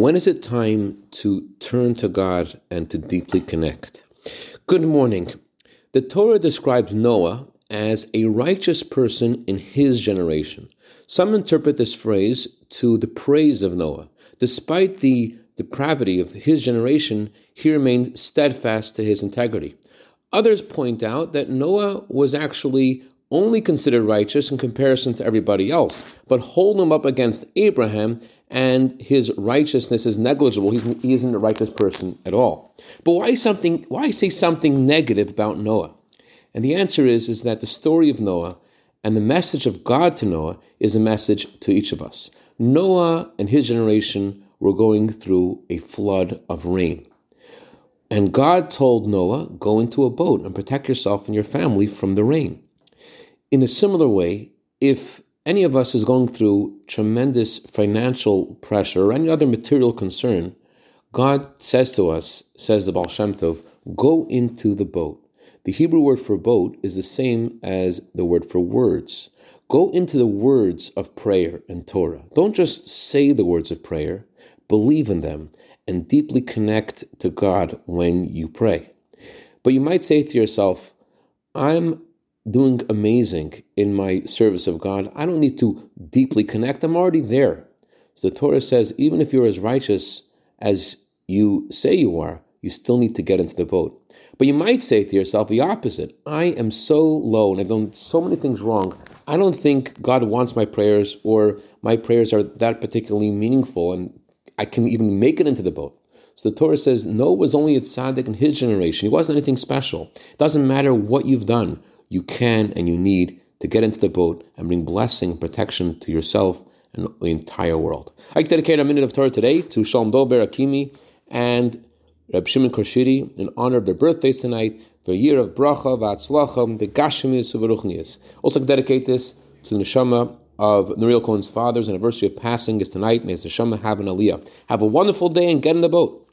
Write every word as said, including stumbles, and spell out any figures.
When is it time to turn to God and to deeply connect? Good morning. The Torah describes Noah as a righteous person in his generation. Some interpret this phrase to the praise of Noah. Despite the depravity of his generation, he remained steadfast to his integrity. Others point out that Noah was actually only considered righteous in comparison to everybody else, but hold him up against Abraham, and his righteousness is negligible. He's, he isn't a righteous person at all. But why something? Why say something negative about Noah? And the answer is, is that the story of Noah and the message of God to Noah is a message to each of us. Noah and his generation were going through a flood of rain. And God told Noah, go into a boat and protect yourself and your family from the rain. In a similar way, if any of us is going through tremendous financial pressure or any other material concern, God says to us, says the Baal Shem Tov, go into the boat. The Hebrew word for boat is the same as the word for words. Go into the words of prayer and Torah. Don't just say the words of prayer, believe in them, and deeply connect to God when you pray. But you might say to yourself, I'm doing amazing in my service of God. I don't need to deeply connect. I'm already there. So the Torah says, even if you're as righteous as you say you are, you still need to get into the boat. But you might say to yourself the opposite. I am so low and I've done so many things wrong. I don't think God wants my prayers, or my prayers are that particularly meaningful, and I can even make it into the boat. So the Torah says Noah was only a tzaddik in his generation. He wasn't anything special. It doesn't matter what you've done. You can and you need to get into the boat and bring blessing and protection to yourself and the entire world. I dedicate a minute of Torah today to Shalmdol Ber Akimi and Reb Shimon Koshiri, in honor of their birthdays tonight, for a year of bracha, v'atzlacham, the gashmius u'ruchnius. Also dedicate this to the neshama of Nuriel Cohen's father's anniversary of passing is tonight. May his neshama have an aliyah. Have a wonderful day and get in the boat.